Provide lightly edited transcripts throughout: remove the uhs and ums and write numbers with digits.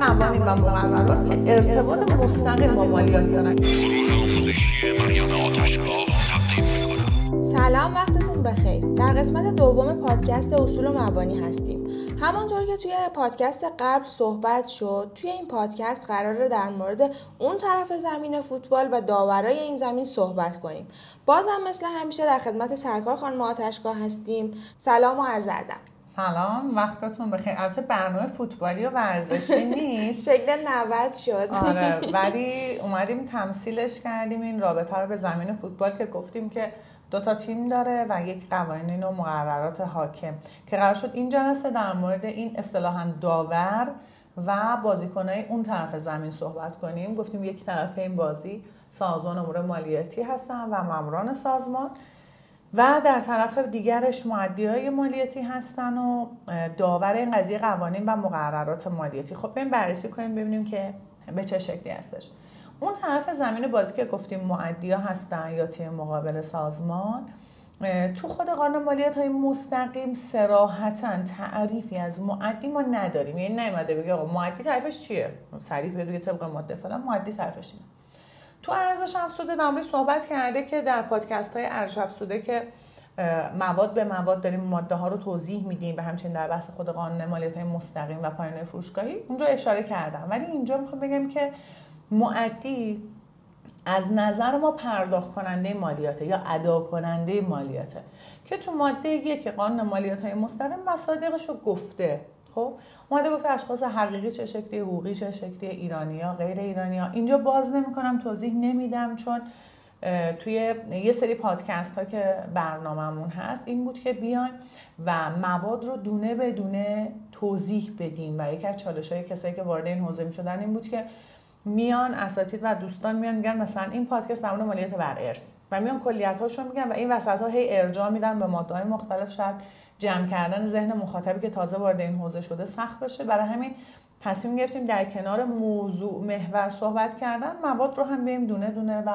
قوانین و مقررات که ارتباط مستقیم با مالیات دارند. سلام، وقتتون بخیر. در قسمت دوم پادکست اصول و مبانی هستیم. همونطور که توی پادکست قبل صحبت شد، توی این پادکست قراره در مورد اون طرف زمین فوتبال و داورای این زمین صحبت کنیم. بازم مثل همیشه در خدمت سرکار خانم آتشگاه هستیم. سلام و عرض ادب. سلام، وقتتون بخیر. البته برنامه فوتبالی و ورزشی نیست. شکل 90 شد. آره، ولی اومدیم تمثیلش کردیم این رابطه رو به زمین فوتبال که گفتیم که دو تا تیم داره و یک قوانین و مقررات حاکم که قرار شد این جلسه در مورد این اصطلاحاً داور و بازیکنای اون طرف زمین صحبت کنیم. گفتیم یک طرف این بازی سازمان امور مالیاتی هستن و ماموران سازمان و در طرف دیگرش مؤدیای مالیاتی هستن و داور این قضیه قوانین و مقررات مالیاتی. خب بریم بررسی کنیم ببینیم که به چه شکلی هستش. اون طرف زمین بازی که گفتیم مؤدیا هستن یا تیم مقابل سازمان، تو خود قانون مالیات های مستقیم صراحتاً تعریفی از مؤدی ما نداریم. یعنی نمیاد بگه آقا مؤدی تعریفش چیه؟ صریح بگه طبق ماده فلان مؤدی تعریفش اینه. تو ارزش افزوده در مورد صحبت کرده که در پادکست های ارزش افزوده که مواد به مواد داریم ماده ها رو توضیح میدیم و همچنین در بحث خود قانون مالیات های مستقیم و پایانه فروشگاهی اونجا اشاره کردم. ولی اینجا میخوام بگم که مؤدی از نظر ما پرداخت کننده مالیاته یا ادا کننده مالیاته که تو ماده 1 قانون مالیات‌های مستقیم مصادیقش رو گفته. خب اومده گفته اشخاص حقیقی چه شکلی، حقوقی چه شکلی، ایرانی‌ها، غیر ایرانی‌ها. اینجا باز نمی‌کنم، توضیح نمیدم، چون توی یه سری پادکست ها که برنامه‌مون هست این بود که بیایم و مواد رو دونه به دونه توضیح بدیم و یکی از چالش‌های کسایی که وارد این حوزه می‌شدن این بود که میان اساتید و دوستان میان میگن مثلا این پادکست در مورد مالیات بر ارث و میان کلیت‌هاشو میگن و این وسط‌ها هی ارجاع میدن به ماده‌های مختلف. شاید جمع کردن ذهن مخاطبی که تازه وارد این حوزه شده سخت باشه. برای همین تصمیم گرفتیم در کنار موضوع محور صحبت کردن مواد رو هم بریم دونه دونه و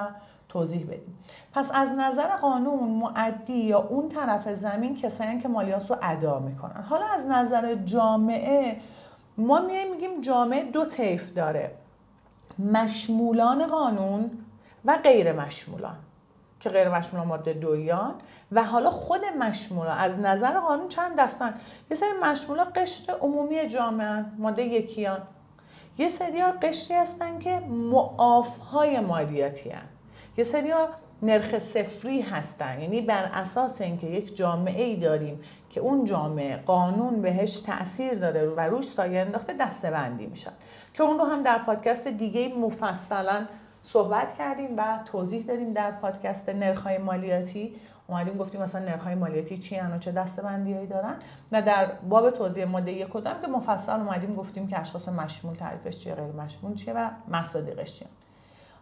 توضیح بدیم. پس از نظر قانون مؤدی یا اون طرف زمین کسایی‌ان که مالیات رو ادا میکنن. حالا از نظر جامعه ما میگیم جامعه دو طیف داره: مشمولان قانون و غیر مشمولان، که غیر مشمولان ماده 2 و حالا خود مشمولان از نظر قانون چند دستن. یه سری مشمولان قشر عمومی جامعه ماده 1، یه سری ها قشری هستن که معافهای مالیاتی هستن، یه سری ها نرخ صفری هستن. یعنی بر اساس اینکه یک جامعه ای داریم که اون جامعه قانون بهش تأثیر داره و روش سایه انداخته دسته بندی میشن که اون رو هم در پادکست دیگه مفصلا صحبت کردیم و توضیح دادیم. در پادکست نرخ‌های مالیاتی اومدیم گفتیم مثلا نرخ‌های مالیاتی چی هن و چه دسته‌بندی‌هایی دارن و در باب توضیح ماده 1 که مفصل اومدیم گفتیم که اشخاص مشمول تعریفش چیه، غیر مشمول چیه و مصادیقش چیه.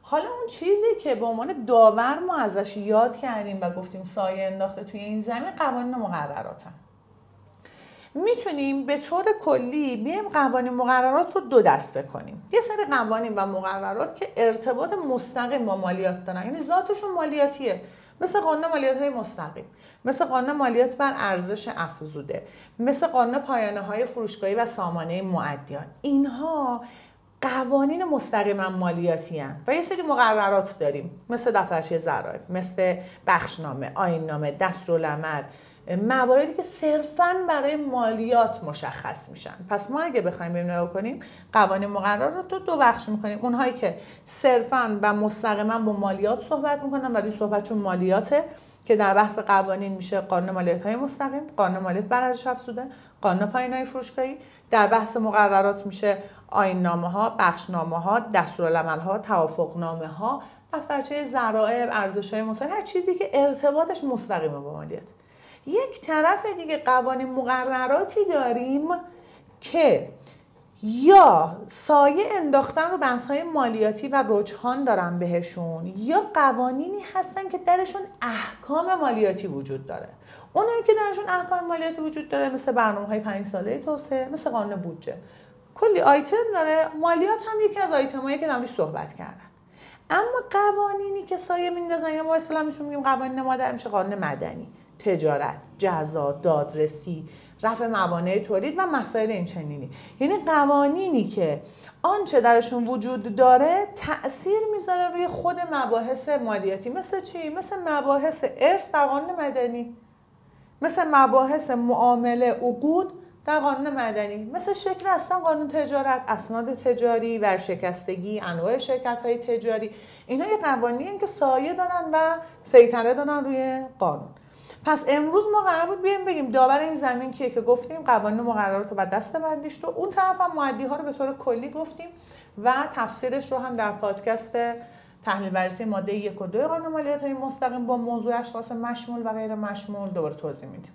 حالا اون چیزی که به عنوان داور ما ازش یاد کردیم و گفتیم سایه انداخته توی این زمین قوانین و مقرراتن. میتونیم به طور کلی بیایم قوانین مقررات رو دو دسته کنیم. یه سری قوانین و مقررات که ارتباط مستقیم با مالیات دارن، یعنی ذاتشون مالیاتیه، مثل قانون مالیات‌های مستقیم، مثل قانون مالیات بر ارزش افزوده، مثل قانون پایانه‌های فروشگاهی و سامانه مؤدیان. اینها قوانین مستقیما مالیاتی هستند و یه سری مقررات داریم مثل دفترچه ضرائب، مثل بخشنامه، آیین‌نامه، دستورالعمل، مواردی که صرفاً برای مالیات مشخص میشن. پس ما اگه بخوایم بریم نگاه کنیم قوانین مقررات رو دو بخش میکنیم: اونهایی که صرفاً و مستقیما با مالیات صحبت میکنن و روی صحبتشون مالیاته که در بحث قوانین میشه قانون مالیات‌های مستقیم، قانون مالیات بر ارزش افزوده، قانون پایانه‌های فروشگاهی. در بحث مقررات میشه آیین‌نامه‌ها، بخشنامه‌ها، دستورالعمل‌ها، توافقنامه‌ها، دفترچه ضرائب، ارزش‌های مصادره، هر چیزی که ارتباطش مستقیم با مالیات. یک طرف دیگه قوانین مقرراتی داریم که یا سایه انداختن رو بحث‌های مالیاتی و رجحان دارن بهشون، یا قوانینی هستن که درشون احکام مالیاتی وجود داره. اونایی که درشون احکام مالیاتی وجود داره مثل برنامه‌های 5 ساله توسعه، مثل قانون بودجه، کلی آیتم داره. مالیات هم یکی از آیتم‌هایی که داشتیم صحبت کردن. اما قوانینی که سایه میندازن یا ما اصطلاحا میشون میگیم قوانین ماده، میشه قانون مدنی، تجارت، جزا، دادرسی، رفع موانع تولید و مسائل این چنینی. یعنی قوانینی که آنچه درشون وجود داره تأثیر میذاره روی خود مباحث مالیاتی. مثل چی؟ مثل مباحث ارث در قانون مدنی، مثل مباحث معامله عقود در قانون مدنی، مثل شکل اصلا قانون تجارت، اسناد تجاری، ورشکستگی، انواع شرکت‌های تجاری. اینا یه قوانینی که سایه دارن و سیطره دارن روی قانون. پس امروز ما قرار بود بیایم بگیم داور این زمین کیه، که گفتیم قوانین مقررات رو و دسته‌بندیش رو، اون طرف هم مؤدی‌ها رو به طور کلی گفتیم و تفسیرش رو هم در پادکست تحلیل بررسی ماده 1 و 2 قانون مالیات‌های مستقیم با موضوع اشخاص مشمول و غیر مشمول دوباره توضیح میدیم.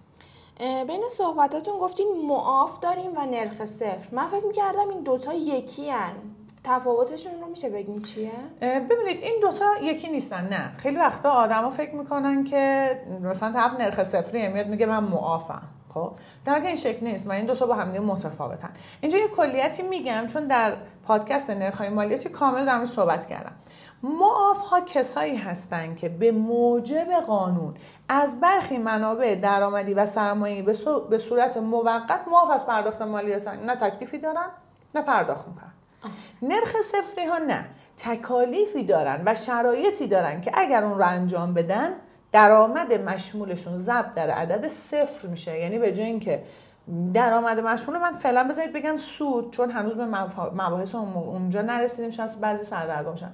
بین صحبتاتون گفتین معاف داریم و نرخ صفر. من فکر می‌کردم این دوتا یکی هن. تفاوتشون رو میشه بگیم چیه؟ ببینید این دوتا یکی نیستن. نه، خیلی وقتا آدما فکر میکنن که مثلا طرف نرخ صفریه میاد میگه من معافم، خب در حالی این شکل نیست و این دوتا با هم دیگه متفاوتن. اینجا یه کلیاتی میگم چون در پادکست نرخ‌های مالیاتی کامل در مورد صحبت کردم. معاف ها کسایی هستند که به موجب قانون از برخی منابع درآمدی و سرمایه‌ای به صورت موقت معاف از پرداخت مالیاتن، نه تکلیفی دارن نه پرداخت میکنن. نرخ صفری ها نه، تکالیفی دارن و شرایطی دارن که اگر اون رو انجام بدن درآمد مشمولشون ضرب در عدد صفر میشه. یعنی به جای اینکه درآمد مشمول من فعلا بذارید بگم سود، چون هنوز به مباحث اونجا نرسیدیم، شاید بعضی سردرگم شن.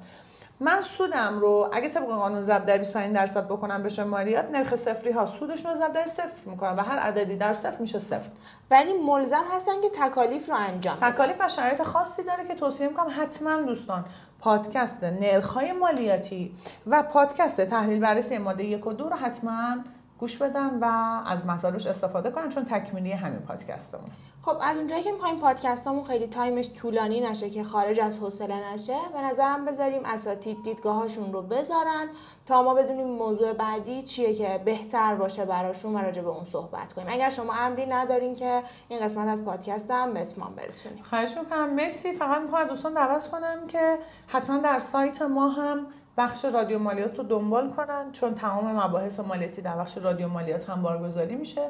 من سودم رو اگه طبق قانون ضرب در 25% بکنم بشه مالیات، نرخ صفری ها سودشون رو ضرب در صفر میکنن و هر عددی در صفر میشه صفر. ولی ملزم هستن که تکالیف رو انجام بدن. تکالیف و شرایط خاصی داره که توصیه میکنم حتما دوستان پادکست نرخ‌های مالیاتی و پادکست تحلیل بررسی ماده 1 و 2 رو حتما گوش بدن و از مطالبش استفاده کنن چون تکمیلی همین پادکستمون. خب از اونجایی که می‌خوایم پادکستمون خیلی تایمش طولانی نشه که خارج از حوصله نشه، به نظرم بذاریم اساتید دیدگاهاشون رو بذارن تا ما بدونیم موضوع بعدی چیه که بهتر باشه براشون و راجع به اون صحبت کنیم. اگر شما امری ندارین که این قسمت از پادکستم به اتمام برسونیم. خواهش می‌کنم. مرسی. فقط می‌خوام دوستان دعوت کنم که حتما در سایت ما هم بخش رادیو مالیات رو دنبال کنن، چون تمام مباحث مالیاتی در بخش رادیو مالیات هم بارگذاری میشه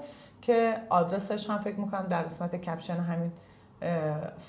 که آدرسش هم فکر میکنم در قسمت کپشن همین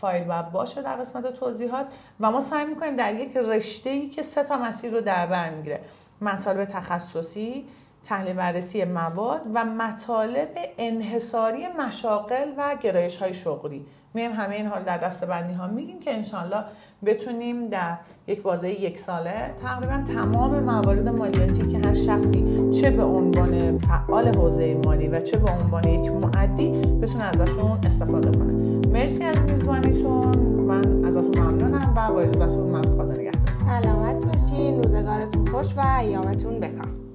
فایل وب باشه، در قسمت توضیحات. و ما سعی میکنیم در یک رشته‌ای که 3 مسیر رو در بر میگیره، مطالب تخصصی، تحلیل بررسی مواد و مطالب انحصاری مشاغل و گرایش‌های شغلی، میایم همه اینها رو در دسته‌بندی ها میگیم که انشالله بتونیم در یک بازه 1 ساله تقریبا تمام موارد مالیاتی که هر شخصی چه به عنوان فعال حوزه مالی و چه به عنوان یک مؤدی بتونه ازشون استفاده کنه. مرسی از میزبانیتون. من ازتون ممنونم و با اجازهتون من خدا نگهدار. سلامت باشین، روزگارتون خوش و ایامتون بکام.